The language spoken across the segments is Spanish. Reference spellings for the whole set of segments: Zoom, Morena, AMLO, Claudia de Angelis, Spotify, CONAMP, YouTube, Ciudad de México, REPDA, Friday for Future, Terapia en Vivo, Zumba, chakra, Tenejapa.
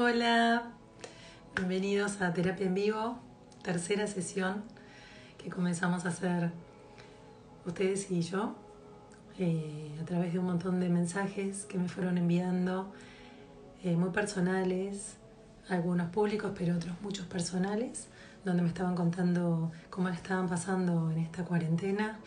Hola, bienvenidos a Terapia en Vivo, tercera sesión que comenzamos a hacer ustedes y yo a través de un montón de mensajes que me fueron enviando, muy personales, algunos públicos, pero otros muchos personales, donde me estaban contando cómo estaban pasando en esta cuarentena,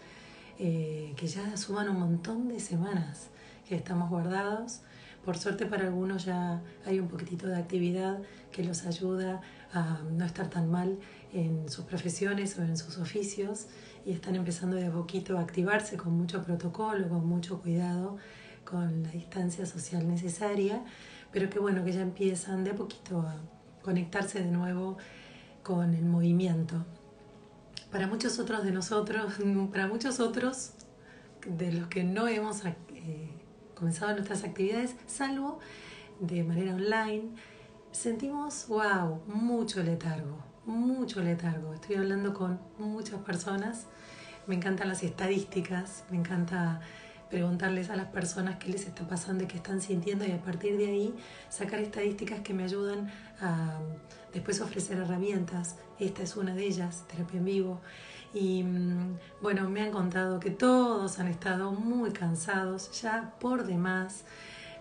que ya suman un montón de semanas que estamos guardados. Por suerte para algunos ya hay un poquitito de actividad que los ayuda a no estar tan mal en sus profesiones o en sus oficios y están empezando de a poquito a activarse con mucho protocolo, con mucho cuidado, con la distancia social necesaria, pero que bueno, que ya empiezan de a poquito a conectarse de nuevo con el movimiento. Para muchos otros de los que no hemos comenzado nuestras actividades, salvo de manera online, sentimos, wow, mucho letargo. Estoy hablando con muchas personas, me encantan las estadísticas, me encanta preguntarles a las personas qué les está pasando y qué están sintiendo y a partir de ahí sacar estadísticas que me ayudan a después ofrecer herramientas. Esta es una de ellas, Terapia en Vivo. Y bueno, me han contado que todos han estado muy cansados, ya por demás,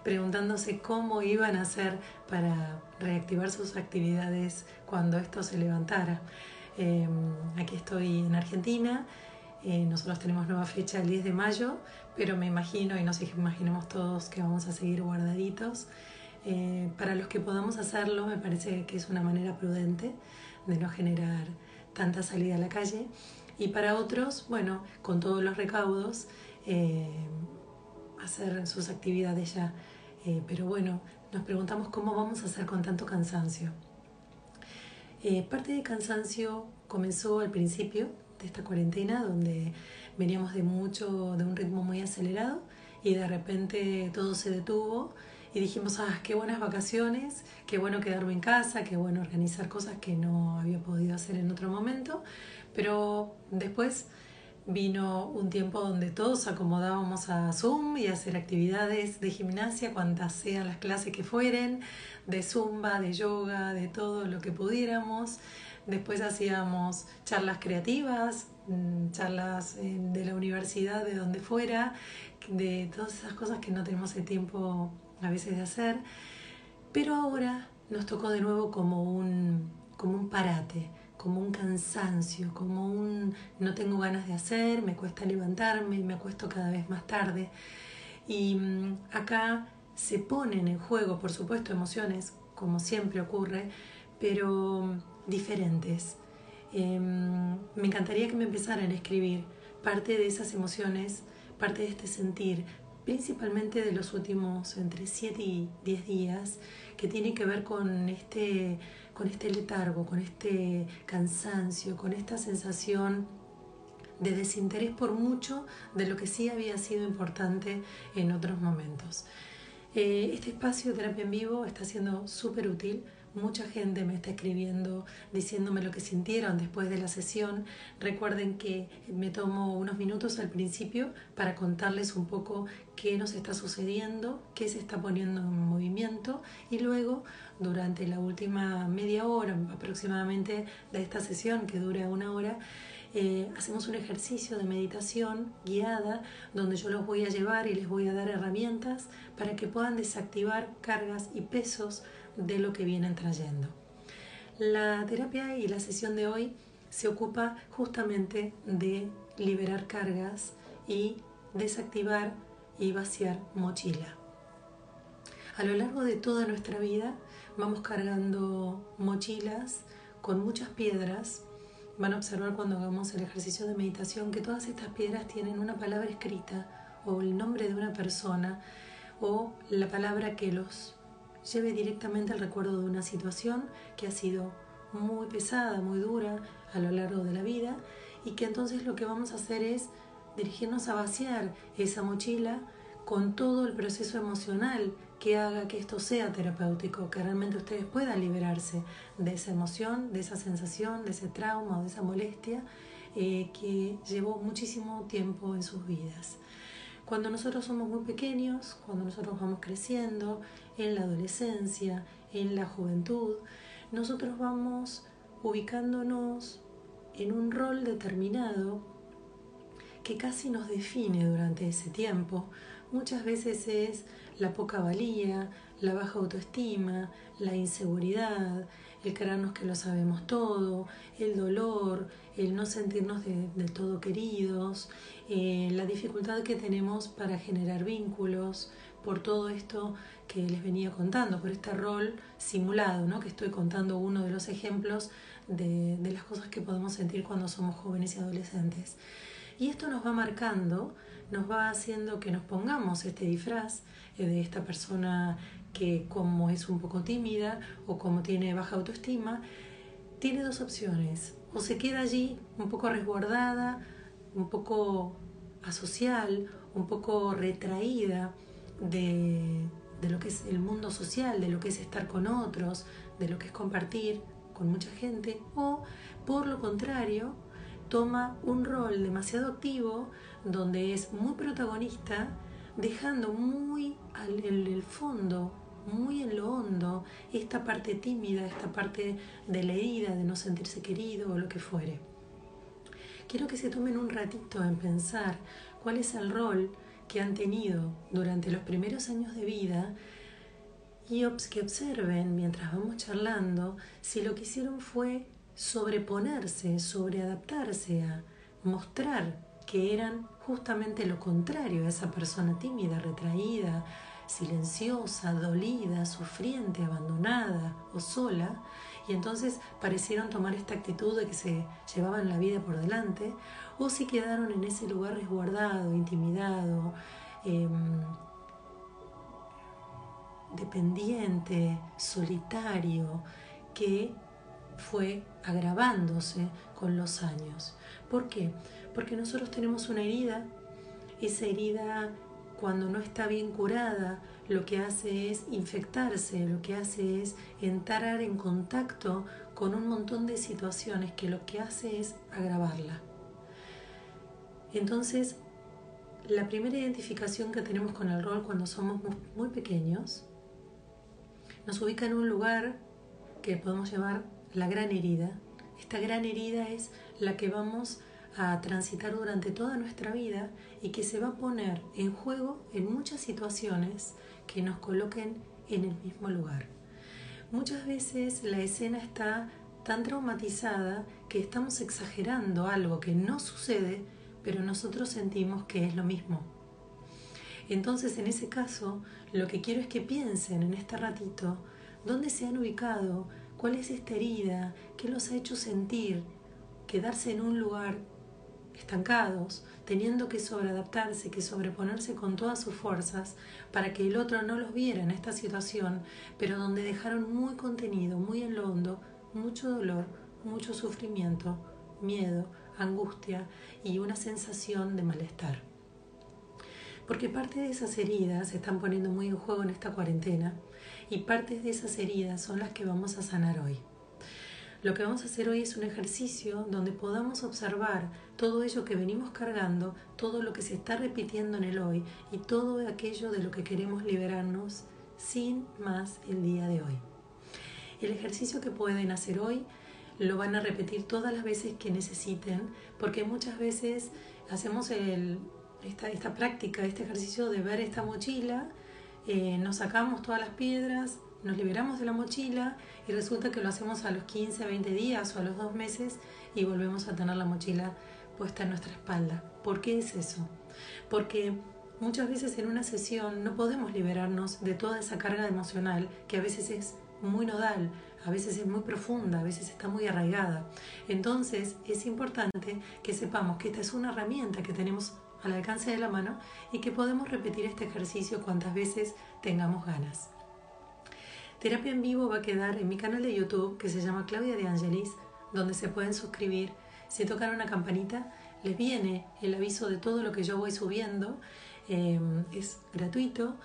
preguntándose cómo iban a hacer para reactivar sus actividades cuando esto se levantara. Aquí estoy en Argentina, nosotros tenemos nueva fecha el 10 de mayo, pero me imagino y nos imaginamos todos que vamos a seguir guardaditos. Para los que podamos hacerlo, me parece que es una manera prudente de no generar tanta salida a la calle. Y para otros, bueno, con todos los recaudos, hacer sus actividades ya. Pero bueno, nos preguntamos cómo vamos a hacer con tanto cansancio. Parte de cansancio comenzó al principio de esta cuarentena, donde veníamos de un ritmo muy acelerado y de repente todo se detuvo y dijimos, qué buenas vacaciones, qué bueno quedarme en casa, qué bueno organizar cosas que no había podido hacer en otro momento. Pero después vino un tiempo donde todos acomodábamos a Zoom y a hacer actividades de gimnasia, cuantas sean las clases que fueren, de Zumba, de yoga, de todo lo que pudiéramos. Después hacíamos charlas creativas, charlas de la universidad, de donde fuera, de todas esas cosas que no tenemos el tiempo a veces de hacer, pero ahora nos tocó de nuevo como un parate, como un cansancio, como un no tengo ganas de hacer, me cuesta levantarme, me acuesto cada vez más tarde. Y acá se ponen en juego, por supuesto, emociones, como siempre ocurre, pero diferentes. Me encantaría que me empezaran a escribir parte de esas emociones, parte de este sentir, principalmente de los últimos entre 7 y 10 días, que tiene que ver con este letargo, con este cansancio, con esta sensación de desinterés por mucho de lo que sí había sido importante en otros momentos. Este espacio de Terapia en Vivo está siendo súper útil. Mucha gente me está escribiendo, diciéndome lo que sintieron después de la sesión. Recuerden que me tomo unos minutos al principio para contarles un poco qué nos está sucediendo, qué se está poniendo en movimiento y luego, durante la última media hora aproximadamente de esta sesión, que dura una hora, hacemos un ejercicio de meditación guiada donde yo los voy a llevar y les voy a dar herramientas para que puedan desactivar cargas y pesos de lo que vienen trayendo. La terapia y la sesión de hoy se ocupa justamente de liberar cargas y desactivar y vaciar mochila. A lo largo de toda nuestra vida vamos cargando mochilas con muchas piedras. Van a observar cuando hagamos el ejercicio de meditación que todas estas piedras tienen una palabra escrita o el nombre de una persona o la palabra que los lleve directamente al recuerdo de una situación que ha sido muy pesada, muy dura a lo largo de la vida y que entonces lo que vamos a hacer es dirigirnos a vaciar esa mochila con todo el proceso emocional que haga que esto sea terapéutico, que realmente ustedes puedan liberarse de esa emoción, de esa sensación, de ese trauma o de esa molestia que llevó muchísimo tiempo en sus vidas. Cuando nosotros somos muy pequeños, cuando nosotros vamos creciendo, en la adolescencia, en la juventud, nosotros vamos ubicándonos en un rol determinado que casi nos define durante ese tiempo. Muchas veces es la poca valía, la baja autoestima, la inseguridad, el creernos que lo sabemos todo, el dolor, el no sentirnos del todo queridos, la dificultad que tenemos para generar vínculos, por todo esto que les venía contando, por este rol simulado, ¿no? Que estoy contando uno de los ejemplos de las cosas que podemos sentir cuando somos jóvenes y adolescentes. Y esto nos va marcando, nos va haciendo que nos pongamos este disfraz de esta persona que, como es un poco tímida o como tiene baja autoestima, tiene dos opciones: o se queda allí un poco resguardada, un poco asocial, un poco retraída de lo que es el mundo social, de lo que es estar con otros, de lo que es compartir con mucha gente, o por lo contrario toma un rol demasiado activo donde es muy protagonista, dejando muy en el fondo, muy en lo hondo, esta parte tímida, esta parte de la herida, de no sentirse querido o lo que fuere. Quiero que se tomen un ratito en pensar cuál es el rol que han tenido durante los primeros años de vida y que observen, mientras vamos charlando, si lo que hicieron fue sobreponerse, sobreadaptarse a mostrar que eran justamente lo contrario a esa persona tímida, retraída, silenciosa, dolida, sufriente, abandonada o sola, y entonces parecieron tomar esta actitud de que se llevaban la vida por delante, o si quedaron en ese lugar resguardado, intimidado, dependiente, solitario, que fue agravándose con los años. ¿Por qué? Porque nosotros tenemos una herida, esa herida, cuando no está bien curada, lo que hace es infectarse, lo que hace es entrar en contacto con un montón de situaciones que lo que hace es agravarla. Entonces, la primera identificación que tenemos con el rol cuando somos muy pequeños nos ubica en un lugar que podemos llamar la gran herida. Esta gran herida es la que vamos a transitar durante toda nuestra vida y que se va a poner en juego en muchas situaciones que nos coloquen en el mismo lugar. Muchas veces la escena está tan traumatizada que estamos exagerando algo que no sucede, pero nosotros sentimos que es lo mismo. Entonces, en ese caso, lo que quiero es que piensen en este ratito dónde se han ubicado, cuál es esta herida, qué los ha hecho sentir quedarse en un lugar estancados, teniendo que sobreadaptarse, que sobreponerse con todas sus fuerzas para que el otro no los viera en esta situación, pero donde dejaron muy contenido, muy en lo hondo, mucho dolor, mucho sufrimiento, miedo, angustia y una sensación de malestar. Porque parte de esas heridas se están poniendo muy en juego en esta cuarentena y partes de esas heridas son las que vamos a sanar hoy. Lo que vamos a hacer hoy es un ejercicio donde podamos observar todo ello que venimos cargando, todo lo que se está repitiendo en el hoy y todo aquello de lo que queremos liberarnos sin más el día de hoy. El ejercicio que pueden hacer hoy lo van a repetir todas las veces que necesiten, porque muchas veces hacemos esta práctica, este ejercicio de ver esta mochila, nos sacamos todas las piedras, nos liberamos de la mochila y resulta que lo hacemos a los 15, 20 días o a los 2 meses y volvemos a tener la mochila puesta en nuestra espalda. ¿Por qué es eso? Porque muchas veces en una sesión no podemos liberarnos de toda esa carga emocional que a veces es muy nodal, a veces es muy profunda, a veces está muy arraigada. Entonces es importante que sepamos que esta es una herramienta que tenemos al alcance de la mano y que podemos repetir este ejercicio cuantas veces tengamos ganas. Terapia en Vivo va a quedar en mi canal de YouTube, que se llama Claudia de Angelis, donde se pueden suscribir. Si tocan una campanita, les viene el aviso de todo lo que yo voy subiendo. Es gratuito.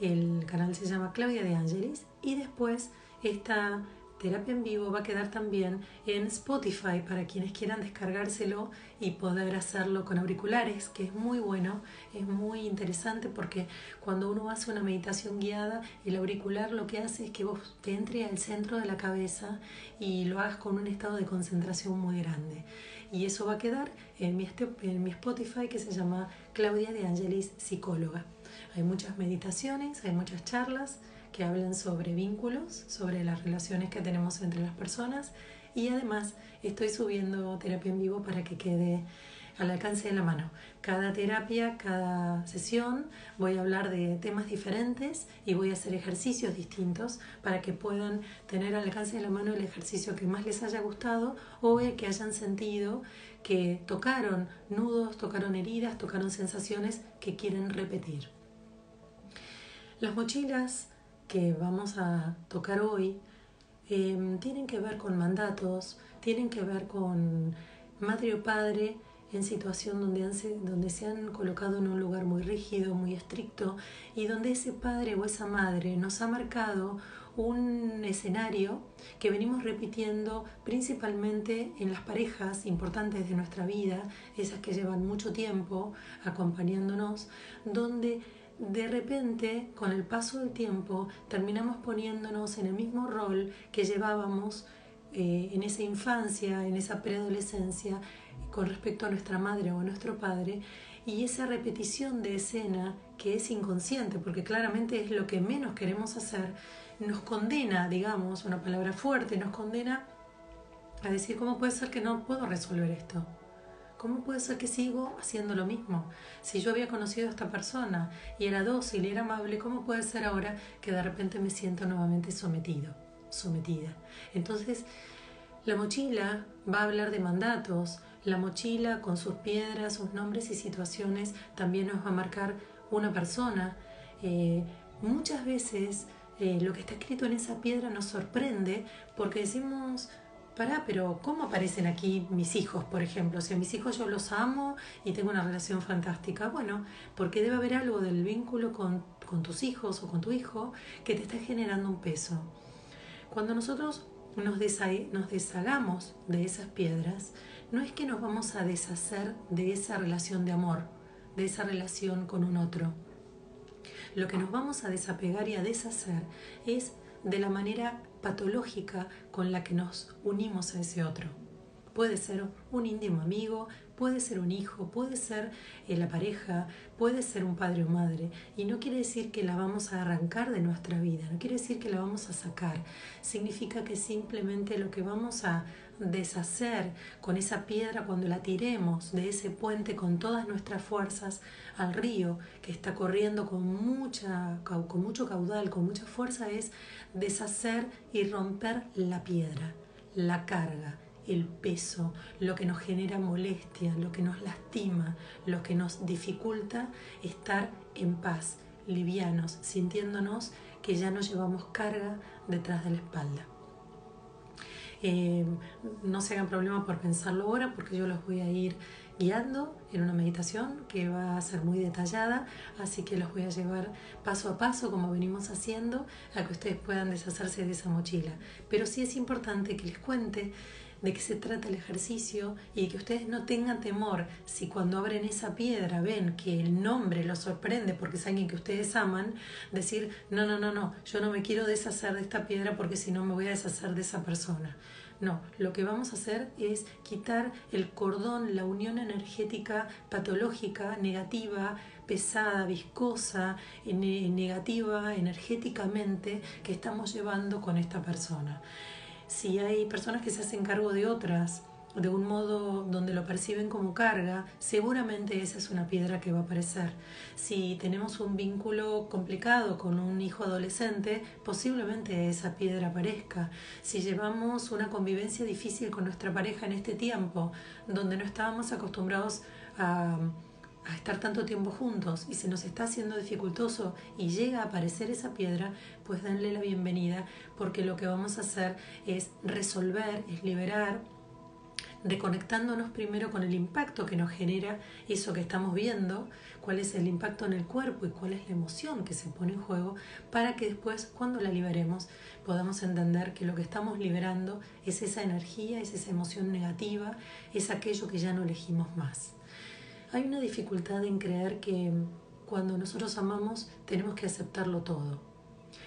El canal se llama Claudia de Angelis. Y después esta Terapia en Vivo va a quedar también en Spotify para quienes quieran descargárselo y poder hacerlo con auriculares, que es muy bueno, es muy interesante porque cuando uno hace una meditación guiada, el auricular lo que hace es que vos te entres al centro de la cabeza y lo hagas con un estado de concentración muy grande. Y eso va a quedar en mi Spotify, que se llama Claudia de Angelis, psicóloga. Hay muchas meditaciones, hay muchas charlas que hablan sobre vínculos, sobre las relaciones que tenemos entre las personas, y además estoy subiendo terapia en vivo para que quede al alcance de la mano. Cada terapia, cada sesión voy a hablar de temas diferentes y voy a hacer ejercicios distintos para que puedan tener al alcance de la mano el ejercicio que más les haya gustado o el que hayan sentido que tocaron nudos, tocaron heridas, tocaron sensaciones que quieren repetir. Las mochilas que vamos a tocar hoy tienen que ver con mandatos, tienen que ver con madre o padre en situación donde se han colocado en un lugar muy rígido, muy estricto, y donde ese padre o esa madre nos ha marcado un escenario que venimos repitiendo principalmente en las parejas importantes de nuestra vida, esas que llevan mucho tiempo acompañándonos, donde de repente, con el paso del tiempo, terminamos poniéndonos en el mismo rol que llevábamos en esa infancia, en esa preadolescencia, con respecto a nuestra madre o a nuestro padre, y esa repetición de escena, que es inconsciente, porque claramente es lo que menos queremos hacer, nos condena, digamos, una palabra fuerte, nos condena a decir, ¿cómo puede ser que no puedo resolver esto? ¿Cómo puede ser que sigo haciendo lo mismo? Si yo había conocido a esta persona y era dócil y era amable, ¿cómo puede ser ahora que de repente me siento nuevamente sometida? Entonces, la mochila va a hablar de mandatos. La mochila, con sus piedras, sus nombres y situaciones, también nos va a marcar una persona. Muchas veces lo que está escrito en esa piedra nos sorprende porque decimos, pará, pero ¿cómo aparecen aquí mis hijos, por ejemplo? O sea, mis hijos yo los amo y tengo una relación fantástica. Bueno, porque debe haber algo del vínculo con tus hijos o con tu hijo que te está generando un peso. Cuando nosotros nos deshagamos de esas piedras, no es que nos vamos a deshacer de esa relación de amor, de esa relación con un otro. Lo que nos vamos a desapegar y a deshacer es de la manera patológica con la que nos unimos a ese otro. Puede ser un íntimo amigo, puede ser un hijo, puede ser la pareja, puede ser un padre o madre. Y no quiere decir que la vamos a arrancar de nuestra vida, no quiere decir que la vamos a sacar. Significa que simplemente lo que vamos a deshacer con esa piedra cuando la tiremos de ese puente con todas nuestras fuerzas al río que está corriendo con mucho caudal, con mucha fuerza, es deshacer y romper la piedra, la carga, el peso, lo que nos genera molestia, lo que nos lastima, lo que nos dificulta estar en paz, livianos, sintiéndonos que ya no llevamos carga detrás de la espalda. No se hagan problema por pensarlo ahora, porque yo los voy a ir guiando en una meditación que va a ser muy detallada, así que los voy a llevar paso a paso, como venimos haciendo, a que ustedes puedan deshacerse de esa mochila. Pero sí es importante que les cuente de qué se trata el ejercicio y que ustedes no tengan temor si cuando abren esa piedra ven que el nombre los sorprende porque es alguien que ustedes aman, decir no, yo no me quiero deshacer de esta piedra porque si no me voy a deshacer de esa persona. No, lo que vamos a hacer es quitar el cordón, la unión energética patológica, negativa, pesada, viscosa, negativa energéticamente que estamos llevando con esta persona. Si hay personas que se hacen cargo de otras de un modo donde lo perciben como carga, seguramente esa es una piedra que va a aparecer. Si tenemos un vínculo complicado con un hijo adolescente, posiblemente esa piedra aparezca. Si llevamos una convivencia difícil con nuestra pareja en este tiempo, donde no estábamos acostumbrados a estar tanto tiempo juntos y se nos está haciendo dificultoso y llega a aparecer esa piedra, pues denle la bienvenida, porque lo que vamos a hacer es resolver, es liberar, reconectándonos primero con el impacto que nos genera eso que estamos viendo, cuál es el impacto en el cuerpo y cuál es la emoción que se pone en juego, para que después, cuando la liberemos, podamos entender que lo que estamos liberando es esa energía, es esa emoción negativa, es aquello que ya no elegimos más. Hay una dificultad en creer que cuando nosotros amamos tenemos que aceptarlo todo,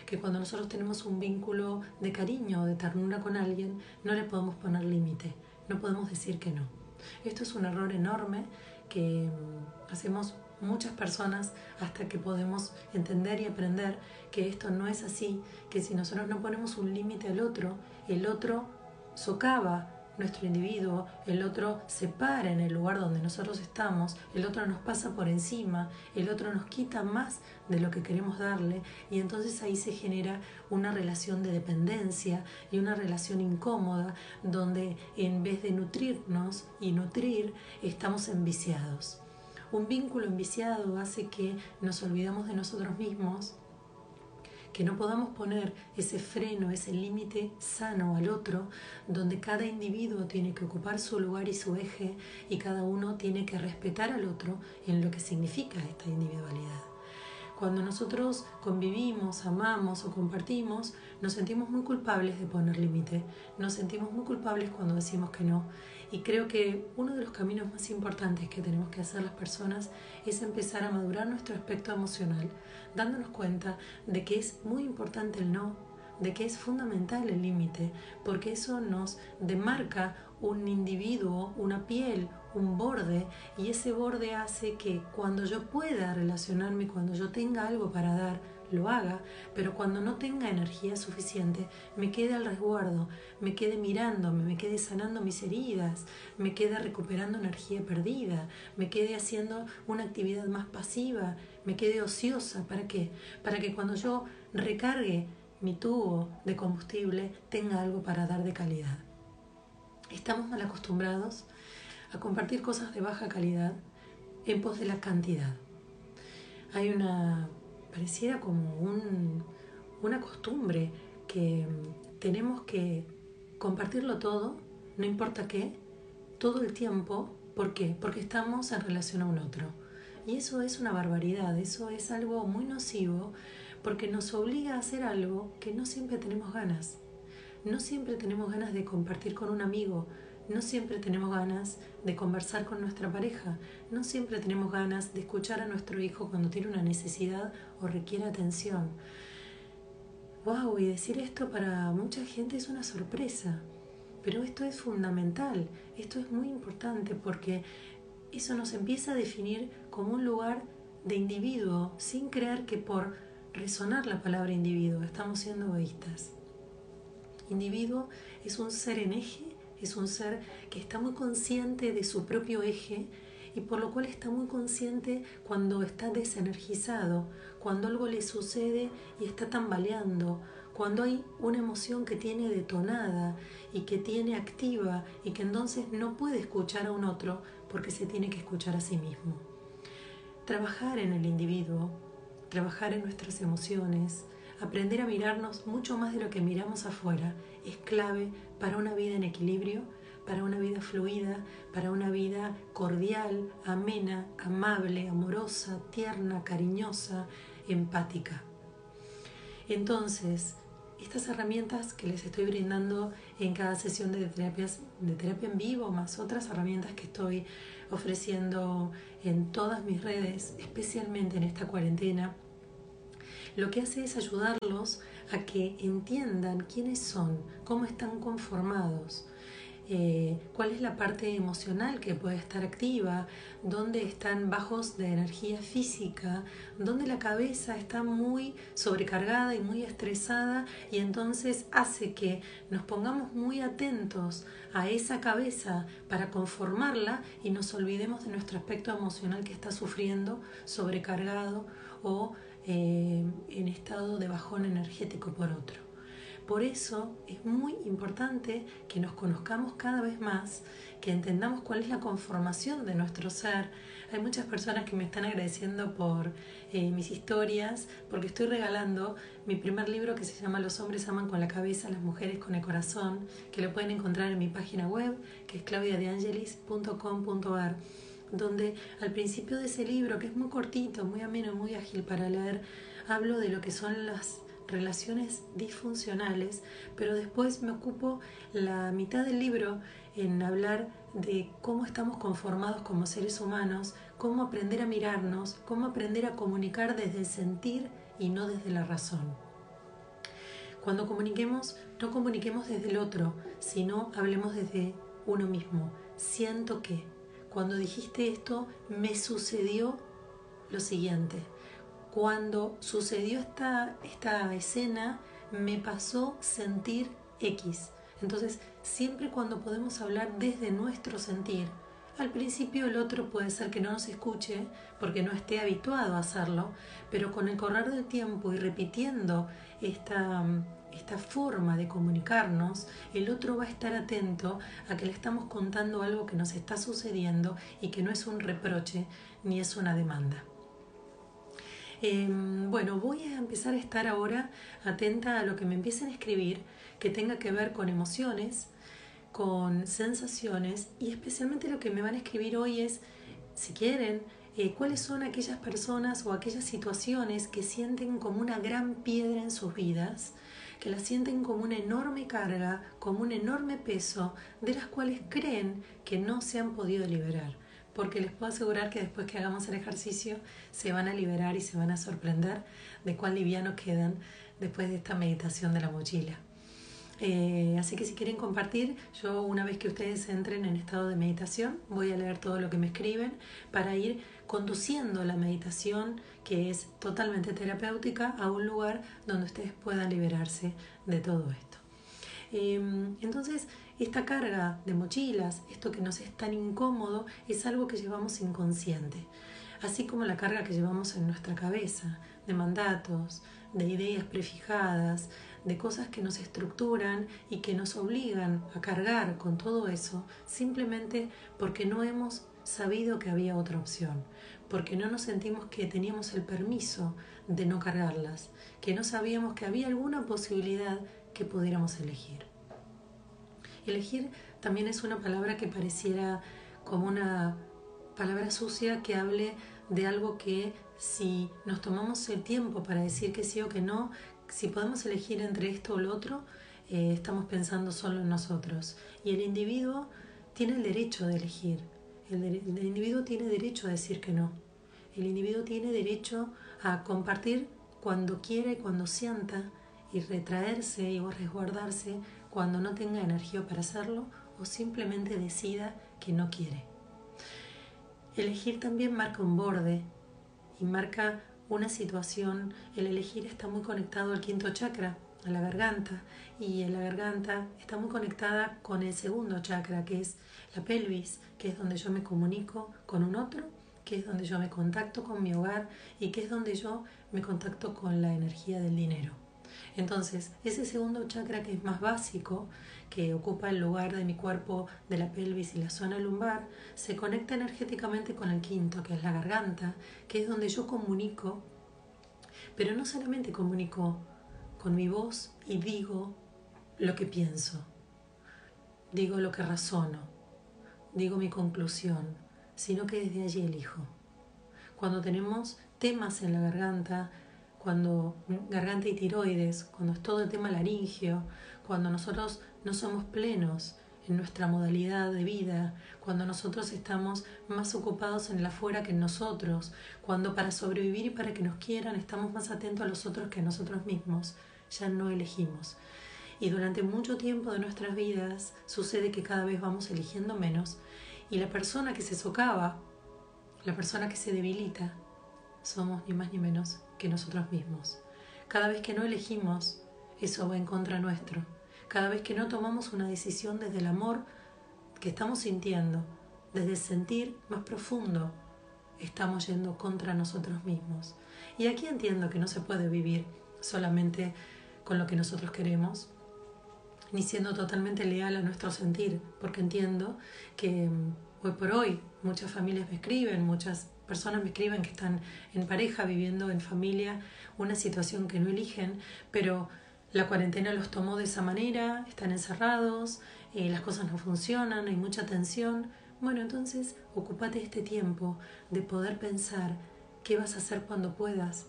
que cuando nosotros tenemos un vínculo de cariño o de ternura con alguien, no le podemos poner límite, no podemos decir que no. Esto es un error enorme que hacemos muchas personas hasta que podemos entender y aprender que esto no es así, que si nosotros no ponemos un límite al otro, el otro socava nuestro individuo, el otro se para en el lugar donde nosotros estamos, el otro nos pasa por encima, el otro nos quita más de lo que queremos darle, y entonces ahí se genera una relación de dependencia y una relación incómoda donde en vez de nutrirnos y nutrir, estamos enviciados. Un vínculo enviciado hace que nos olvidemos de nosotros mismos, que no podamos poner ese freno, ese límite sano al otro, donde cada individuo tiene que ocupar su lugar y su eje, y cada uno tiene que respetar al otro en lo que significa esta individualidad. Cuando nosotros convivimos, amamos o compartimos, nos sentimos muy culpables de poner límite, nos sentimos muy culpables cuando decimos que no, y creo que uno de los caminos más importantes que tenemos que hacer las personas es empezar a madurar nuestro aspecto emocional, dándonos cuenta de que es muy importante el no, de que es fundamental el límite, porque eso nos demarca un individuo, una piel, un borde, y ese borde hace que cuando yo pueda relacionarme, cuando yo tenga algo para dar, lo haga, pero cuando no tenga energía suficiente, me quede al resguardo, me quede mirándome, me quede sanando mis heridas, me quede recuperando energía perdida, me quede haciendo una actividad más pasiva, me quede ociosa. ¿Para qué? Para que cuando yo recargue mi tubo de combustible tenga algo para dar de calidad. Estamos mal acostumbrados a compartir cosas de baja calidad en pos de la cantidad. Hay una, pareciera como una costumbre que tenemos que compartirlo todo, no importa qué, todo el tiempo. ¿Por qué? Porque estamos en relación a un otro. Y eso es una barbaridad, eso es algo muy nocivo, porque nos obliga a hacer algo que no siempre tenemos ganas. No siempre tenemos ganas de compartir con un amigo, no siempre tenemos ganas de conversar con nuestra pareja, no siempre tenemos ganas de escuchar a nuestro hijo cuando tiene una necesidad o requiere atención. ¡Wow! Y decir esto para mucha gente es una sorpresa, pero esto es fundamental, esto es muy importante, porque eso nos empieza a definir como un lugar de individuo, sin creer que por resonar la palabra individuo estamos siendo egoístas. Individuo es un ser en eje, es un ser que está muy consciente de su propio eje, y por lo cual está muy consciente cuando está desenergizado, cuando algo le sucede y está tambaleando, cuando hay una emoción que tiene detonada y que tiene activa, y que entonces no puede escuchar a un otro porque se tiene que escuchar a sí mismo. Trabajar en el individuo, trabajar en nuestras emociones, aprender a mirarnos mucho más de lo que miramos afuera, es clave para una vida en equilibrio, para una vida fluida, para una vida cordial, amena, amable, amorosa, tierna, cariñosa, empática. Entonces, estas herramientas que les estoy brindando en cada sesión de terapia en vivo, más otras herramientas que estoy ofreciendo en todas mis redes, especialmente en esta cuarentena, lo que hace es ayudarlos a que entiendan quiénes son, cómo están conformados, cuál es la parte emocional que puede estar activa, dónde están bajos de energía física, dónde la cabeza está muy sobrecargada y muy estresada, y entonces hace que nos pongamos muy atentos a esa cabeza para conformarla y nos olvidemos de nuestro aspecto emocional que está sufriendo, sobrecargado o en estado de bajón energético por otro. Por eso es muy importante que nos conozcamos cada vez más, que entendamos cuál es la conformación de nuestro ser. Hay muchas personas que me están agradeciendo por mis historias, porque estoy regalando mi primer libro que se llama Los hombres aman con la cabeza, las mujeres con el corazón, que lo pueden encontrar en mi página web, que es claudiadeangelis.com.ar, donde al principio de ese libro, que es muy cortito, muy ameno, muy ágil para leer, hablo de lo que son las relaciones disfuncionales, pero después me ocupo la mitad del libro en hablar de cómo estamos conformados como seres humanos, cómo aprender a mirarnos, cómo aprender a comunicar desde el sentir y no desde la razón. Cuando comuniquemos, no comuniquemos desde el otro, sino hablemos desde uno mismo. Siento que cuando dijiste esto, me sucedió lo siguiente. Cuando sucedió esta escena, me pasó sentir X. Entonces, siempre cuando podemos hablar desde nuestro sentir, al principio el otro puede ser que no nos escuche porque no esté habituado a hacerlo, pero con el correr del tiempo y repitiendo esta forma de comunicarnos, el otro va a estar atento a que le estamos contando algo que nos está sucediendo y que no es un reproche ni es una demanda. Bueno, voy a empezar a estar ahora atenta a lo que me empiecen a escribir que tenga que ver con emociones, con sensaciones, y especialmente lo que me van a escribir hoy es, si quieren, cuáles son aquellas personas o aquellas situaciones que sienten como una gran piedra en sus vidas, que las sienten como una enorme carga, como un enorme peso, de las cuales creen que no se han podido liberar. Porque les puedo asegurar que después que hagamos el ejercicio se van a liberar y se van a sorprender de cuán livianos quedan después de esta meditación de la mochila. Así que si quieren compartir, yo una vez que ustedes entren en estado de meditación voy a leer todo lo que me escriben para ir conduciendo la meditación, que es totalmente terapéutica, a un lugar donde ustedes puedan liberarse de todo esto. Entonces, esta carga de mochilas, esto que nos es tan incómodo, es algo que llevamos inconsciente. Así como la carga que llevamos en nuestra cabeza, de mandatos, de ideas prefijadas, de cosas que nos estructuran y que nos obligan a cargar con todo eso, simplemente porque no hemos sabido que había otra opción, porque no nos sentimos que teníamos el permiso de no cargarlas, que no sabíamos que había alguna posibilidad que pudiéramos elegir. Elegir también es una palabra que pareciera como una palabra sucia que hable de algo que, si nos tomamos el tiempo para decir que sí o que no, si podemos elegir entre esto o lo otro, estamos pensando solo en nosotros. Y el individuo tiene el derecho de elegir. El individuo tiene derecho a decir que no. El individuo tiene derecho a compartir cuando quiera y cuando sienta, y retraerse y resguardarse cuando no tenga energía para hacerlo o simplemente decida que no quiere. Elegir también marca un borde y marca una situación. El elegir está muy conectado al quinto chakra, a la garganta, y en la garganta está muy conectada con el segundo chakra, que es la pelvis, que es donde yo me comunico con un otro, que es donde yo me contacto con mi hogar y que es donde yo me contacto con la energía del dinero. Entonces, ese segundo chakra, que es más básico, que ocupa el lugar de mi cuerpo, de la pelvis y la zona lumbar, se conecta energéticamente con el quinto, que es la garganta, que es donde yo comunico, pero no solamente comunico con mi voz y digo lo que pienso, digo lo que razono, digo mi conclusión, sino que desde allí elijo. Cuando tenemos temas en la garganta, cuando garganta y tiroides, cuando es todo el tema laringeo, cuando nosotros no somos plenos en nuestra modalidad de vida, cuando nosotros estamos más ocupados en el afuera que en nosotros, cuando para sobrevivir y para que nos quieran estamos más atentos a los otros que a nosotros mismos, ya no elegimos. Y durante mucho tiempo de nuestras vidas sucede que cada vez vamos eligiendo menos, y la persona que se socava, la persona que se debilita, somos ni más ni menos que nosotros mismos. Cada vez que no elegimos, eso va en contra nuestro. Cada vez que no tomamos una decisión desde el amor que estamos sintiendo, desde el sentir más profundo, estamos yendo contra nosotros mismos. Y aquí entiendo que no se puede vivir solamente con lo que nosotros queremos, ni siendo totalmente leal a nuestro sentir, porque entiendo que hoy por hoy muchas familias me escriben, muchas personas me escriben que están en pareja, viviendo en familia, una situación que no eligen, pero la cuarentena los tomó de esa manera, están encerrados, las cosas no funcionan, hay mucha tensión. Bueno, entonces ocúpate este tiempo de poder pensar qué vas a hacer cuando puedas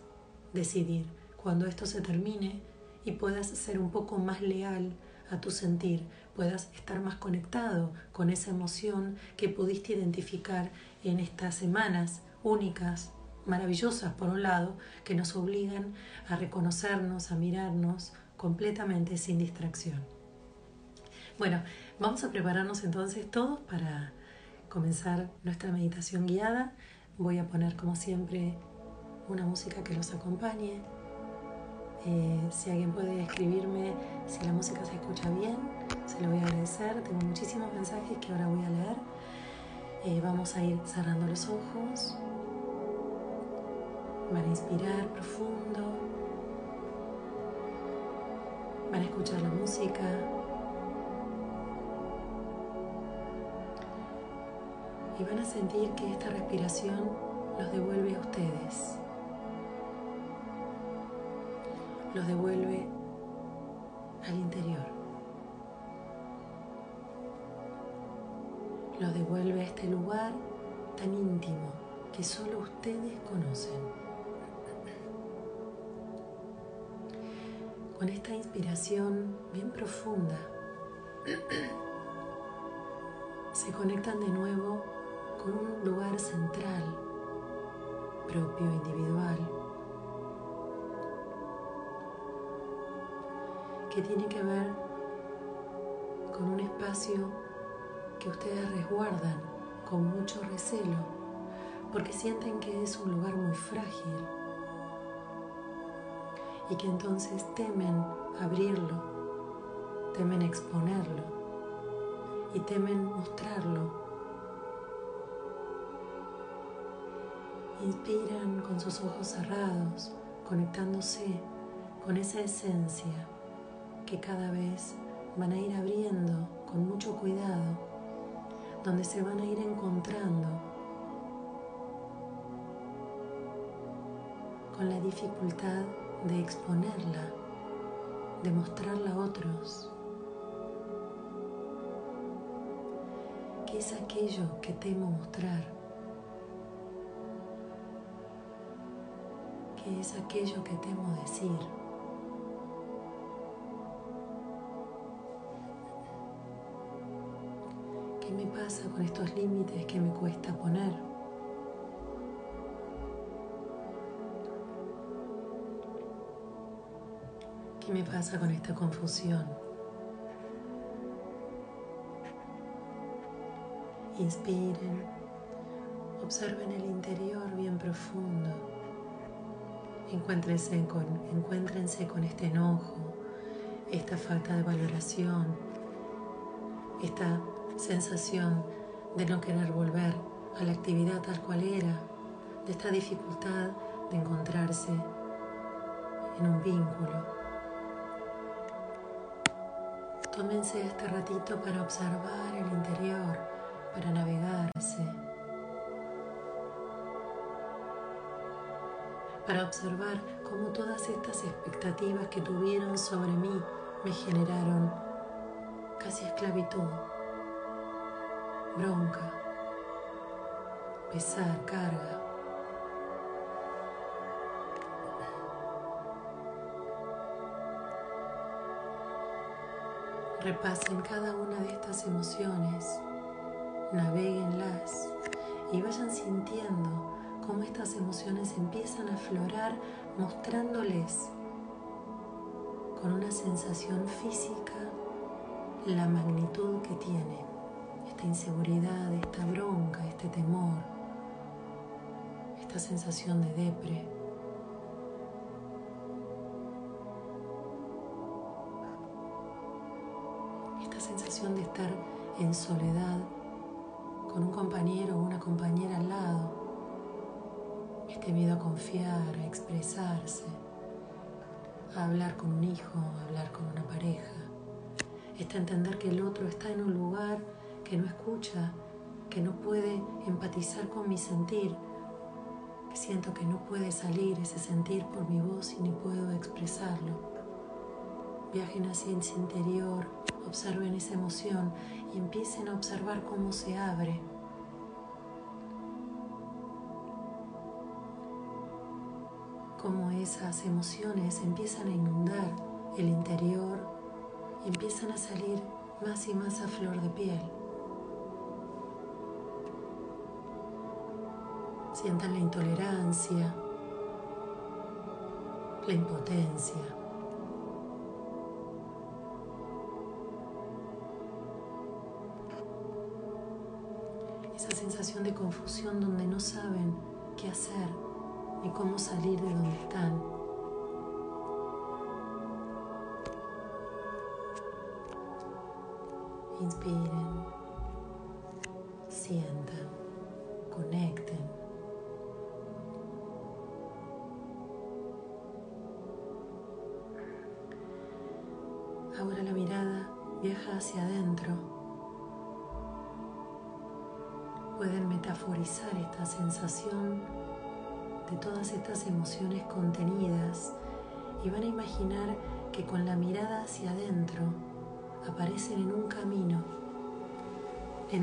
decidir, cuando esto se termine y puedas ser un poco más leal a tu sentir, puedas estar más conectado con esa emoción que pudiste identificar en estas semanas únicas, maravillosas por un lado, que nos obligan a reconocernos, a mirarnos completamente sin distracción. Bueno, vamos a prepararnos entonces todos para comenzar nuestra meditación guiada. Voy a poner como siempre una música que los acompañe. Si alguien puede escribirme si la música se escucha bien, se lo voy a agradecer. Tengo muchísimos mensajes que ahora voy a leer. Vamos a ir cerrando los ojos. Van a inspirar profundo. Van a escuchar la música. Y van a sentir que esta respiración los devuelve a ustedes. Los devuelve al interior. Los devuelve a este lugar tan íntimo que solo ustedes conocen. Con esta inspiración bien profunda, se conectan de nuevo con un lugar central, propio, individual, que tiene que ver con un espacio que ustedes resguardan con mucho recelo, porque sienten que es un lugar muy frágil y que entonces temen abrirlo, temen exponerlo y temen mostrarlo. Inspiran con sus ojos cerrados, conectándose con esa esencia que cada vez van a ir abriendo con mucho cuidado, donde se van a ir encontrando con la dificultad de exponerla, de mostrarla a otros, que es aquello que temo mostrar, que es aquello que temo decir. ¿Qué me pasa con estos límites que me cuesta poner? ¿Qué me pasa con esta confusión? Inspiren, observen el interior bien profundo, encuéntrense con este enojo, esta falta de valoración, esta sensación de no querer volver a la actividad tal cual era, de esta dificultad de encontrarse en un vínculo. Tómense este ratito para observar el interior, para navegarse, para observar cómo todas estas expectativas que tuvieron sobre mí me generaron casi esclavitud, bronca, pesar, carga. Repasen cada una de estas emociones, navéguenlas y vayan sintiendo cómo estas emociones empiezan a aflorar, mostrándoles con una sensación física la magnitud que tiene. Esta inseguridad, esta bronca, este temor, esta sensación de depre. Esta sensación de estar en soledad con un compañero o una compañera al lado. Este miedo a confiar, a expresarse, a hablar con un hijo, a hablar con una pareja. está entender que el otro está en un lugar que no escucha, que no puede empatizar con mi sentir, que siento que no puede salir ese sentir por mi voz y ni puedo expresarlo. Viajen hacia el interior, observen esa emoción y empiecen a observar cómo se abre. Cómo esas emociones empiezan a inundar el interior y empiezan a salir más y más a flor de piel. Sientan la intolerancia, la impotencia. Esa sensación de confusión donde no saben qué hacer ni cómo salir de donde están. Inspiren, sientan, conecten. Ahora la mirada viaja hacia adentro. Pueden metaforizar esta sensación de todas estas emociones contenidas y van a imaginar que con la mirada hacia adentro aparecen en un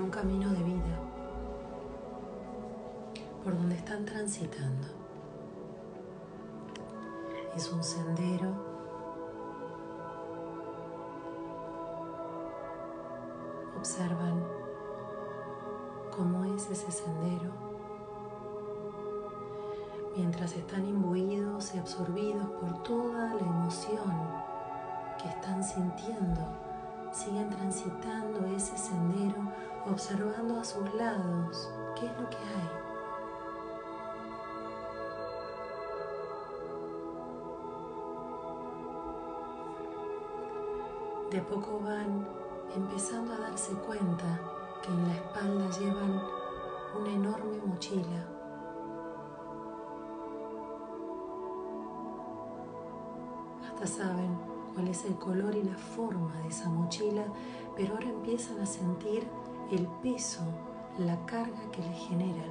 camino de vida, por donde están transitando. Es un sendero. Observan cómo es ese sendero, mientras están imbuidos y absorbidos por toda la emoción que están sintiendo. Siguen transitando ese sendero, observando a sus lados qué es lo que hay. De a poco van empezando a darse cuenta que en la espalda llevan una enorme mochila. Hasta saben cuál es el color y la forma de esa mochila, pero ahora empiezan a sentir el peso, la carga que les genera.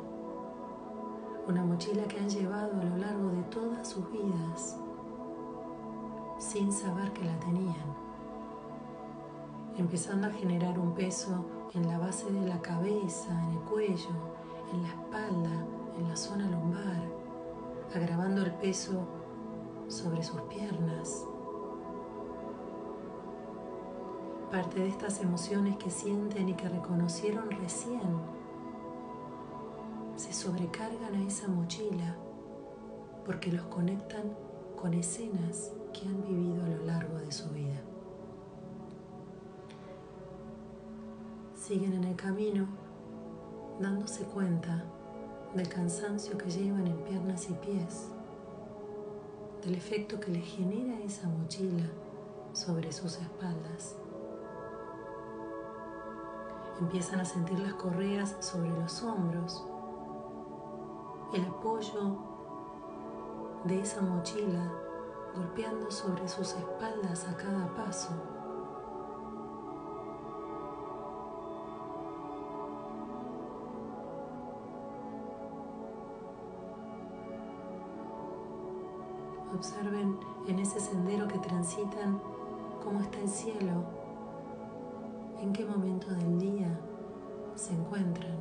Una mochila que han llevado a lo largo de todas sus vidas, sin saber que la tenían. Empezando a generar un peso en la base de la cabeza, en el cuello, en la espalda, en la zona lumbar, agravando el peso sobre sus piernas. Parte de estas emociones que sienten y que reconocieron recién se sobrecargan a esa mochila porque los conectan con escenas que han vivido a lo largo de su vida. Siguen en el camino, dándose cuenta del cansancio que llevan en piernas y pies, del efecto que les genera esa mochila sobre sus espaldas. Empiezan a sentir las correas sobre los hombros, el apoyo de esa mochila golpeando sobre sus espaldas a cada paso. Observen en ese sendero que transitan cómo está el cielo, en qué momento del día se encuentran.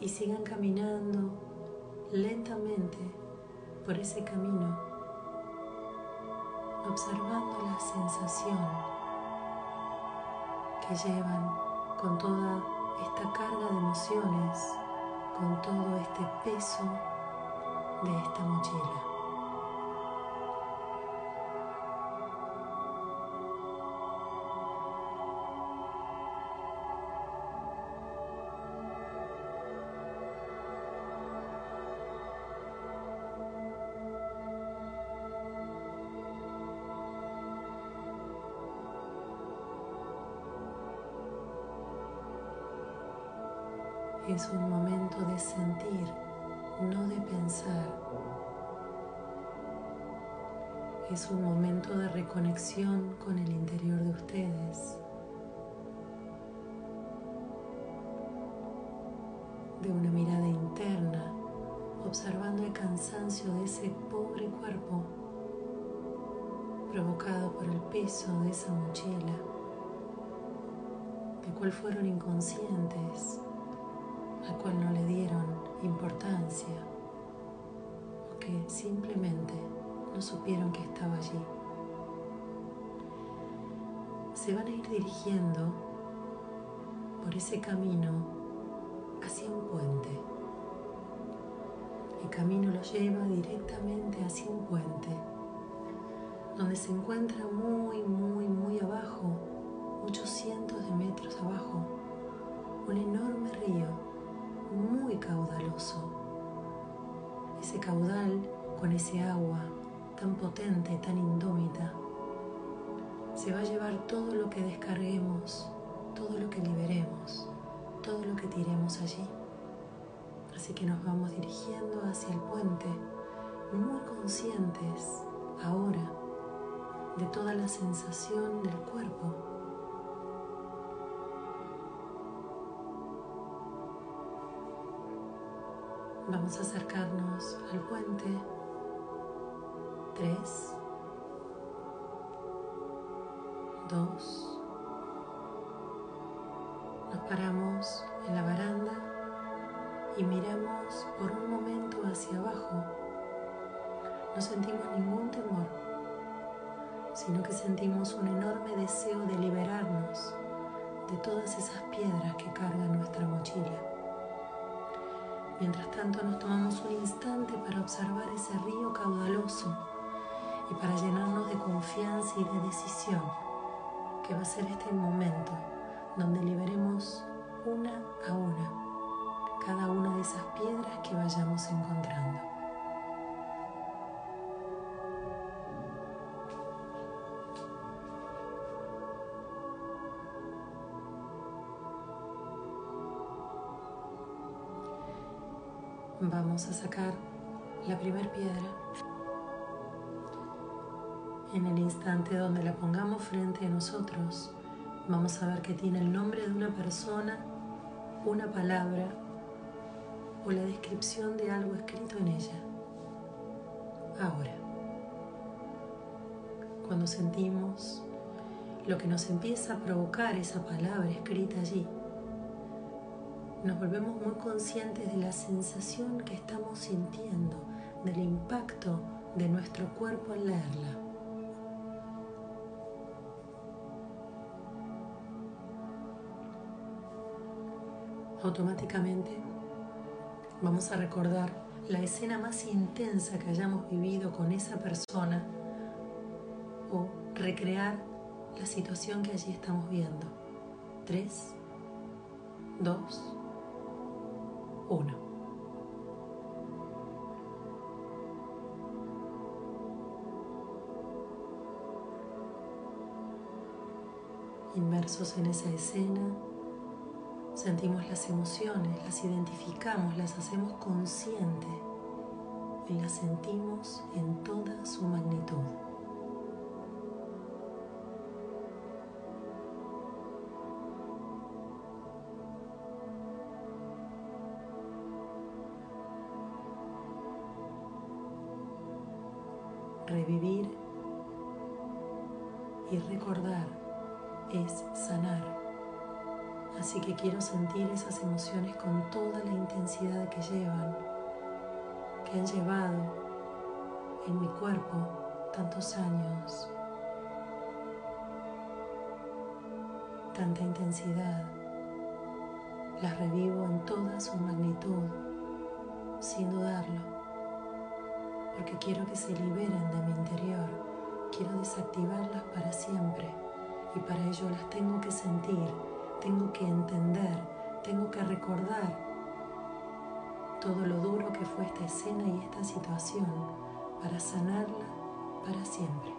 Y sigan caminando lentamente por ese camino, observando la sensación que llevan con toda esta carga de emociones, con todo este peso de esta mochila. Es un momento de sentir, no de pensar. Es un momento de reconexión con el interior de ustedes, de una mirada interna, observando el cansancio de ese pobre cuerpo provocado por el peso de esa mochila, de cual fueron inconscientes, a cual no le dieron importancia o que simplemente no supieron que estaba allí. Se van a ir dirigiendo por ese camino hacia un puente. El camino los lleva directamente hacia un puente, donde se encuentra muy abajo, muchos cientos de metros abajo, un enorme río muy caudaloso. Ese caudal, con ese agua tan potente, tan indómita, se va a llevar todo lo que descarguemos, todo lo que liberemos, todo lo que tiremos allí. Así que nos vamos dirigiendo hacia el puente, muy conscientes ahora de toda la sensación del cuerpo. Vamos a acercarnos al puente. 3, 2, nos paramos en la baranda y miramos por un momento hacia abajo. No sentimos ningún temor, sino que sentimos un enorme deseo de liberarnos de todas esas piedras que cargan nuestra mochila. Mientras tanto, nos tomamos un instante para observar ese río caudaloso y para llenarnos de confianza y de decisión, que va a ser este momento donde liberemos una a una cada una de esas piedras que vayamos encontrando. Vamos a sacar la primera piedra. En el instante donde la pongamos frente a nosotros, vamos a ver que tiene el nombre de una persona, una palabra o la descripción de algo escrito en ella. Ahora, cuando sentimos lo que nos empieza a provocar esa palabra escrita allí, nos volvemos muy conscientes de la sensación que estamos sintiendo, del impacto de nuestro cuerpo al leerla. Automáticamente vamos a recordar la escena más intensa que hayamos vivido con esa persona o recrear la situación que allí estamos viendo. 3, 2, 1. Inmersos en esa escena, sentimos las emociones, las identificamos, las hacemos conscientes y las sentimos en toda su magnitud. Revivir y recordar es sanar. Así que quiero sentir esas emociones con toda la intensidad que llevan, que han llevado en mi cuerpo tantos años, tanta intensidad. Las revivo en toda su magnitud, sin dudarlo, porque quiero que se liberen de mi interior, quiero desactivarlas para siempre y para ello las tengo que sentir. Tengo que entender, tengo que recordar todo lo duro que fue esta escena y esta situación para sanarla para siempre.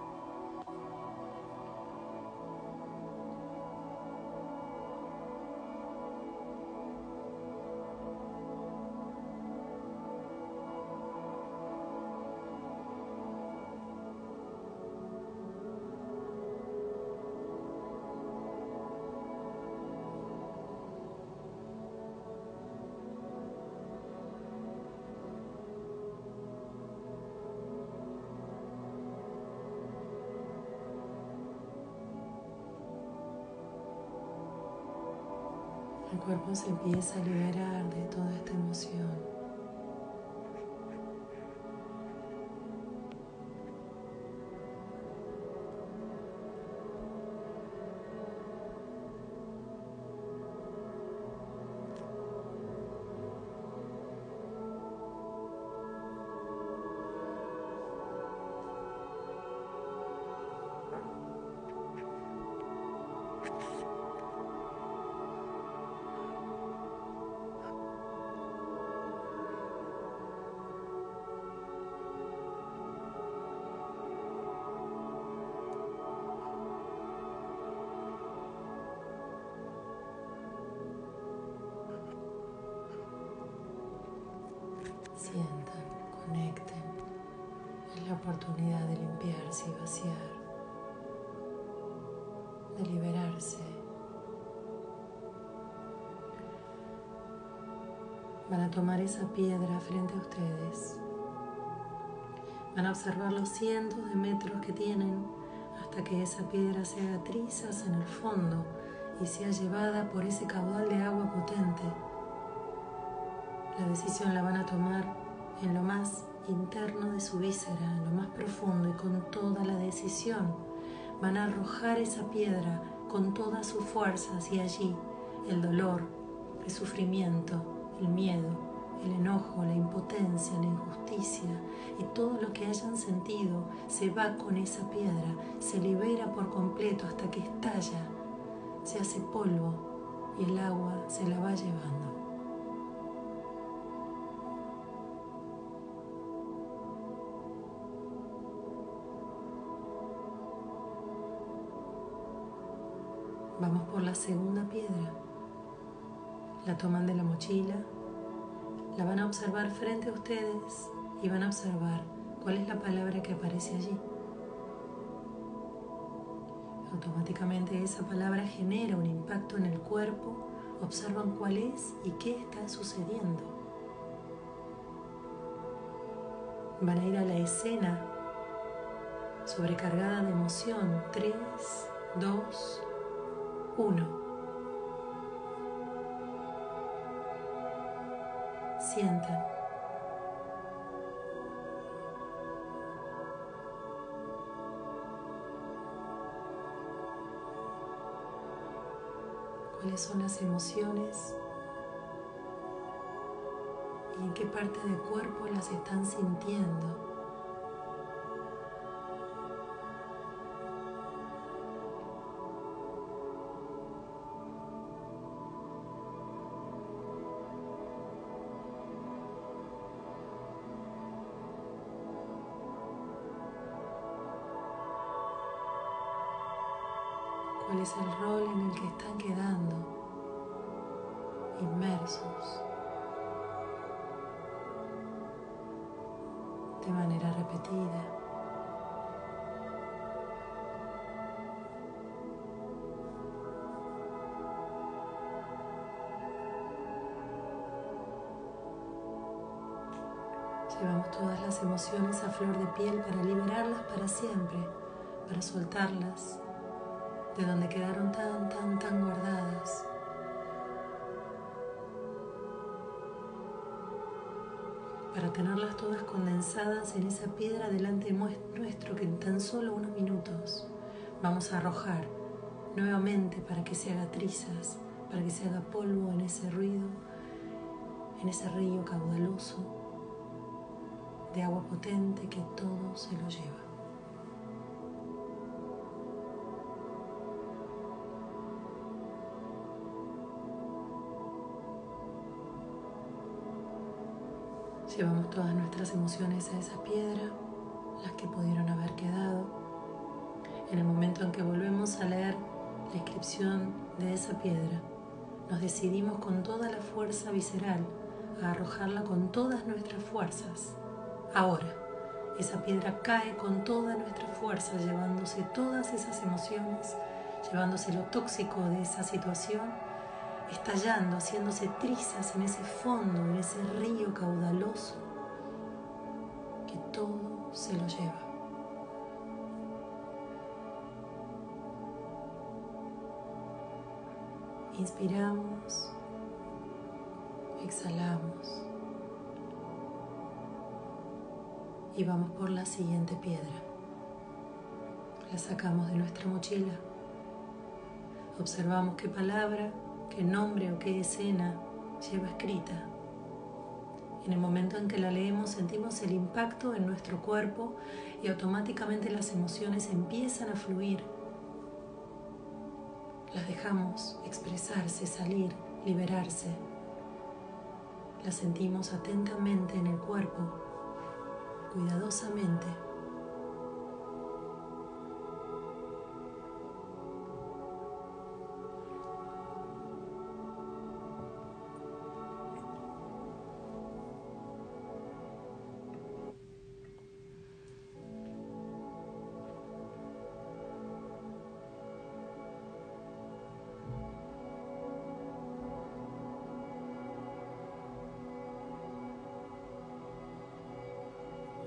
El cuerpo se empieza a liberar de toda esta emoción. Sientan, conecten, es la oportunidad de limpiarse y vaciar, de liberarse. Van a tomar esa piedra frente a ustedes, van a observar los cientos de metros que tienen hasta que esa piedra se haga trizas en el fondo y sea llevada por ese caudal de agua potente. La decisión la van a tomar en lo más interno de su víscera, en lo más profundo y con toda la decisión. Van a arrojar esa piedra con todas sus fuerzas y allí el dolor, el sufrimiento, el miedo, el enojo, la impotencia, la injusticia y todo lo que hayan sentido se va con esa piedra, se libera por completo hasta que estalla, se hace polvo y el agua se la va llevando. Vamos por la segunda piedra, la toman de la mochila, la van a observar frente a ustedes y van a observar cuál es la palabra que aparece allí. Automáticamente esa palabra genera un impacto en el cuerpo, observan cuál es y qué está sucediendo. Van a ir a la escena sobrecargada de emoción, 3, 2, 1. Sientan. ¿Cuáles son las emociones? ¿Y en qué parte del cuerpo las están sintiendo? ¿Cuál es el rol en el que están quedando inmersos? De manera repetida. Llevamos todas las emociones a flor de piel para liberarlas para siempre, para soltarlas. De donde quedaron tan guardadas. Para tenerlas todas condensadas en esa piedra delante nuestro que en tan solo unos minutos vamos a arrojar nuevamente para que se haga trizas, para que se haga polvo en ese ruido, en ese río caudaloso de agua potente que todo se lo lleva. Llevamos todas nuestras emociones a esa piedra, las que pudieron haber quedado. En el momento en que volvemos a leer la inscripción de esa piedra, nos decidimos con toda la fuerza visceral a arrojarla con todas nuestras fuerzas. Ahora, esa piedra cae con toda nuestra fuerza, llevándose todas esas emociones, llevándose lo tóxico de esa situación, estallando, haciéndose trizas en ese fondo, en ese río caudaloso que todo se lo lleva. Inspiramos. exhalamos y vamos por la siguiente piedra. La sacamos de nuestra mochila. Observamos qué palabra, qué nombre o qué escena lleva escrita. En el momento en que la leemos sentimos el impacto en nuestro cuerpo y automáticamente las emociones empiezan a fluir. Las dejamos expresarse, salir, liberarse. Las sentimos atentamente en el cuerpo, cuidadosamente.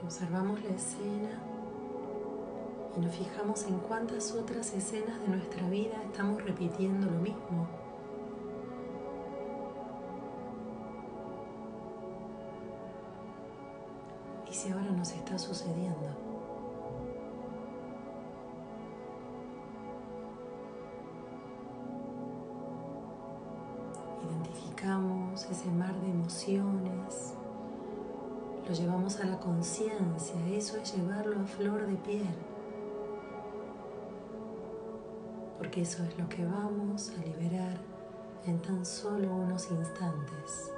Observamos la escena y nos fijamos en cuántas otras escenas de nuestra vida estamos repitiendo lo mismo. ¿Y si ahora nos está sucediendo? Identificamos ese mar de emociones. Lo llevamos a la conciencia, eso es llevarlo a flor de piel. Porque eso es lo que vamos a liberar en tan solo unos instantes.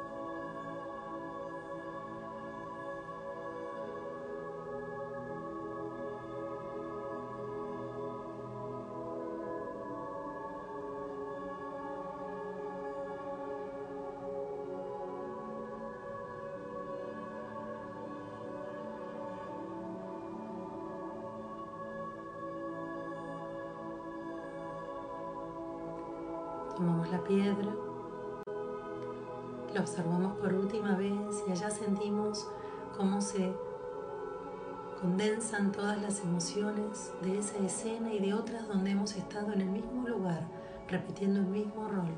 Tomamos la piedra, la observamos por última vez y allá sentimos cómo se condensan todas las emociones de esa escena y de otras donde hemos estado en el mismo lugar, repitiendo el mismo rol.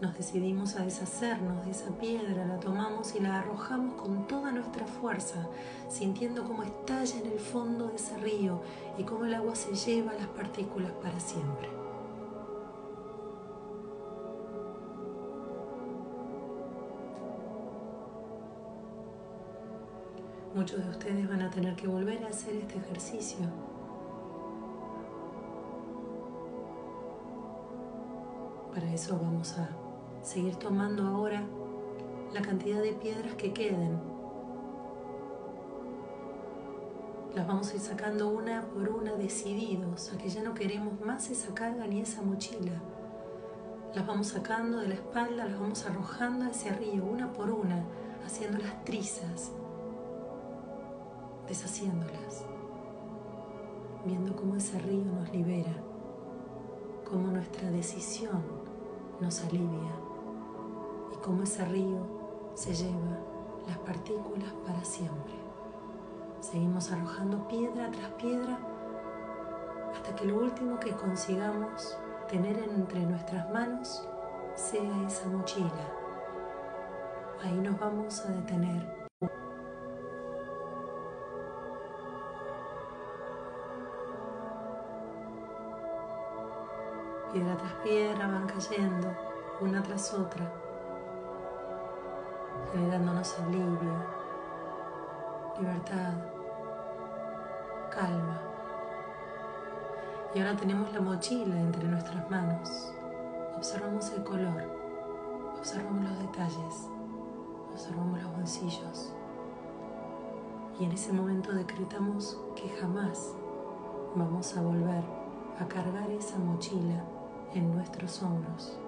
Nos decidimos a deshacernos de esa piedra, la tomamos y la arrojamos con toda nuestra fuerza, sintiendo cómo estalla en el fondo de ese río y cómo el agua se lleva las partículas para siempre. Muchos de ustedes van a tener que volver a hacer este ejercicio. Para eso vamos a seguir tomando ahora la cantidad de piedras que queden. Las vamos a ir sacando una por una, decididos a que ya no queremos más esa carga ni esa mochila. Las vamos sacando de la espalda, las vamos arrojando hacia arriba, una por una, haciendo las trizas. Deshaciéndolas, viendo cómo ese río nos libera, cómo nuestra decisión nos alivia y cómo ese río se lleva las partículas para siempre. Seguimos arrojando piedra tras piedra hasta que lo último que consigamos tener entre nuestras manos sea esa mochila. Ahí nos vamos a detener. Piedra tras piedra van cayendo, una tras otra, generándonos alivio, libertad, calma. Y ahora tenemos la mochila entre nuestras manos. Observamos el color, observamos los detalles, observamos los bolsillos. Y en ese momento decretamos que jamás vamos a volver a cargar esa mochila en nuestros hombros,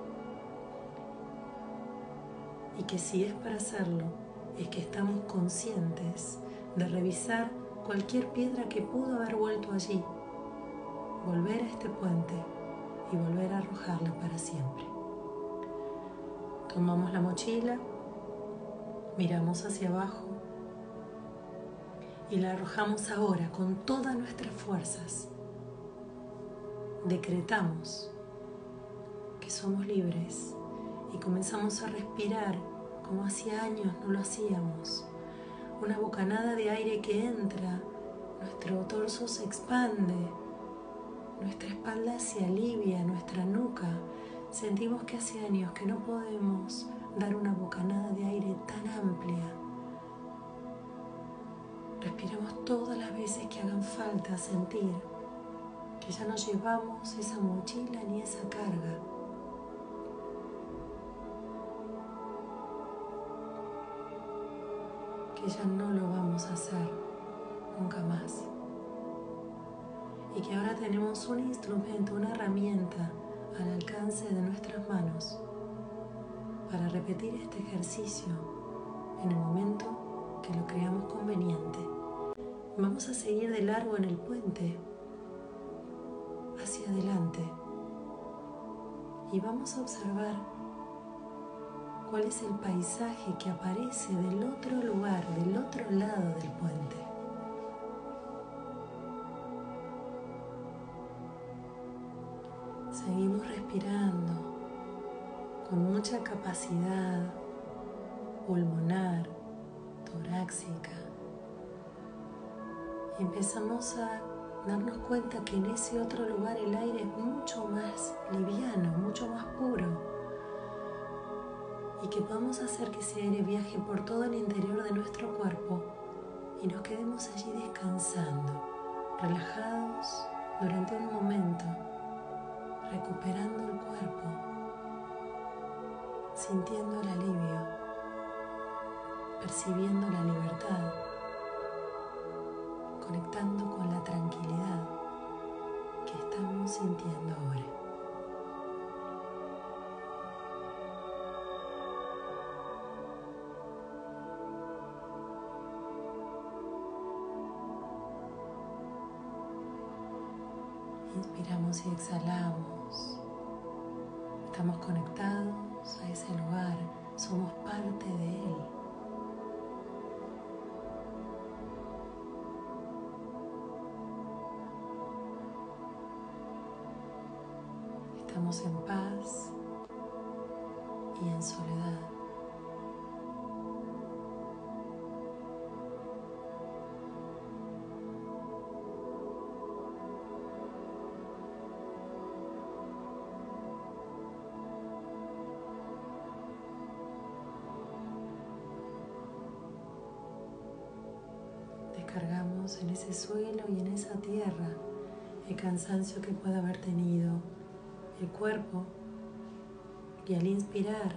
y que si es para hacerlo es que estamos conscientes de revisar cualquier piedra que pudo haber vuelto allí, volver a este puente y volver a arrojarla para siempre. Tomamos la mochila, miramos hacia abajo y la arrojamos ahora con todas nuestras fuerzas. Decretamos que somos libres y comenzamos a respirar como hacía años no lo hacíamos. Una bocanada de aire que entra, nuestro torso se expande, nuestra espalda se alivia, nuestra nuca. Sentimos que hace años que no podemos dar una bocanada de aire tan amplia. Respiramos todas las veces que hagan falta, sentir que ya no llevamos esa mochila ni esa carga. Que ya no lo vamos a hacer nunca más. Y que ahora tenemos un instrumento, una herramienta al alcance de nuestras manos para repetir este ejercicio en el momento que lo creamos conveniente. Vamos a seguir de largo en el puente hacia adelante y vamos a observar cuál es el paisaje que aparece del otro lugar, del otro lado del puente. Seguimos respirando con mucha capacidad pulmonar, torácica. Y empezamos a darnos cuenta que en ese otro lugar el aire es mucho más liviano, mucho más puro. Y que podemos hacer que ese aire viaje por todo el interior de nuestro cuerpo y nos quedemos allí descansando, relajados durante un momento, recuperando el cuerpo, sintiendo el alivio, percibiendo la libertad, conectando con la tranquilidad que estamos sintiendo ahora. Inspiramos y exhalamos. Estamos conectados a ese lugar. Somos parte de él. Estamos en paz y en soledad. Cargamos en ese suelo y en esa tierra el cansancio que pueda haber tenido el cuerpo, y al inspirar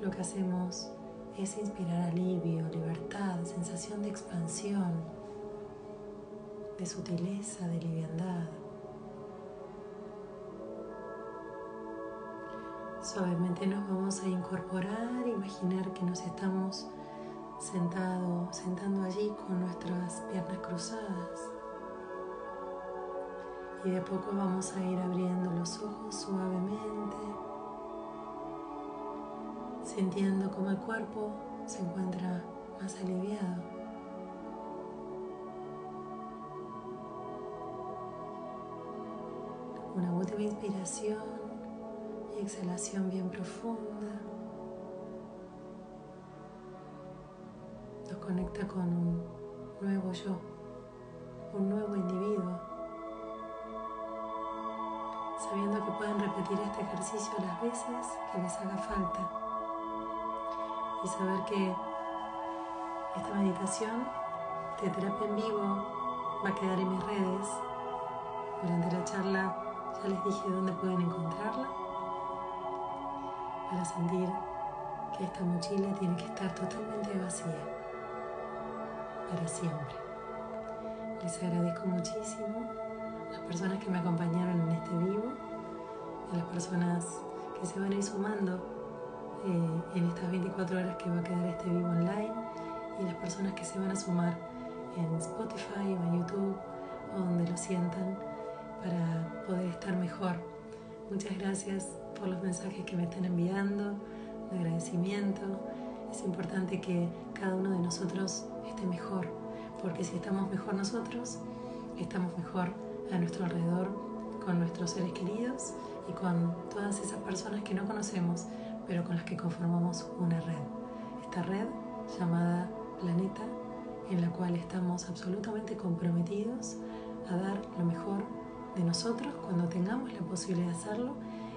lo que hacemos es inspirar alivio, libertad, sensación de expansión, de sutileza, de liviandad. Suavemente nos vamos a incorporar, imaginar que nos estamos sentando allí con nuestras piernas cruzadas, y de a poco vamos a ir abriendo los ojos suavemente, sintiendo como el cuerpo se encuentra más aliviado. Una última inspiración y exhalación bien profunda. Nos conecta con un nuevo yo, un nuevo individuo. Sabiendo que pueden repetir este ejercicio las veces que les haga falta. Y saber que esta meditación de Terapia en Vivo va a quedar en mis redes. Durante la charla ya les dije dónde pueden encontrarla. Para sentir que esta mochila tiene que estar totalmente vacía. Para siempre. Les agradezco muchísimo a las personas que me acompañaron en este vivo, a las personas que se van a ir sumando en estas 24 horas que va a quedar este vivo online, y las personas que se van a sumar en Spotify o en YouTube o donde lo sientan para poder estar mejor. Muchas gracias por los mensajes que me están enviando de agradecimiento. Es importante que cada uno de nosotros esté mejor, porque si estamos mejor nosotros, estamos mejor a nuestro alrededor, con nuestros seres queridos y con todas esas personas que no conocemos, pero con las que conformamos una red. Esta red llamada planeta, en la cual estamos absolutamente comprometidos a dar lo mejor de nosotros cuando tengamos la posibilidad de hacerlo,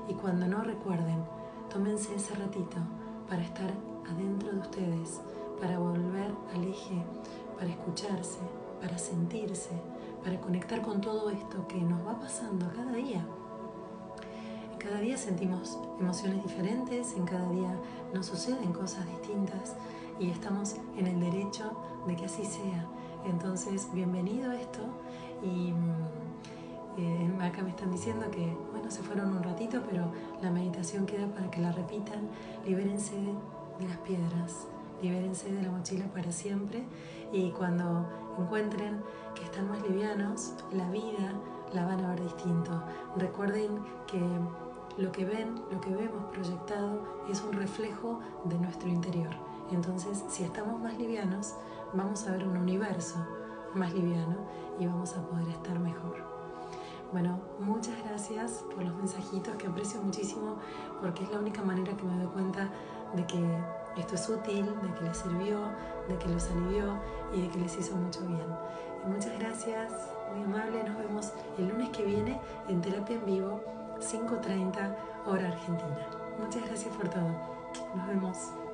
y cuando no, recuerden, tómense ese ratito para estar adentro de ustedes, para volver al eje, para escucharse, para sentirse, para conectar con todo esto que nos va pasando cada día. Cada día sentimos emociones diferentes, en cada día nos suceden cosas distintas y estamos en el derecho de que así sea. Entonces, bienvenido a esto. Y acá me están diciendo que, bueno, se fueron un ratito, pero la meditación queda para que la repitan. Libérense de las piedras, libérense de la mochila para siempre, y cuando encuentren que están más livianos, la vida la van a ver distinto. Recuerden que lo que ven, lo que vemos proyectado, es un reflejo de nuestro interior. Entonces, si estamos más livianos, vamos a ver un universo más liviano y vamos a poder estar mejor. Bueno, muchas gracias por los mensajitos, que aprecio muchísimo, porque es la única manera que me doy cuenta de que esto es útil, de que les sirvió, de que los alivió y de que les hizo mucho bien. Y muchas gracias, muy amable. Nos vemos el lunes que viene en Terapia en Vivo, 5:30 hora Argentina. Muchas gracias por todo. Nos vemos.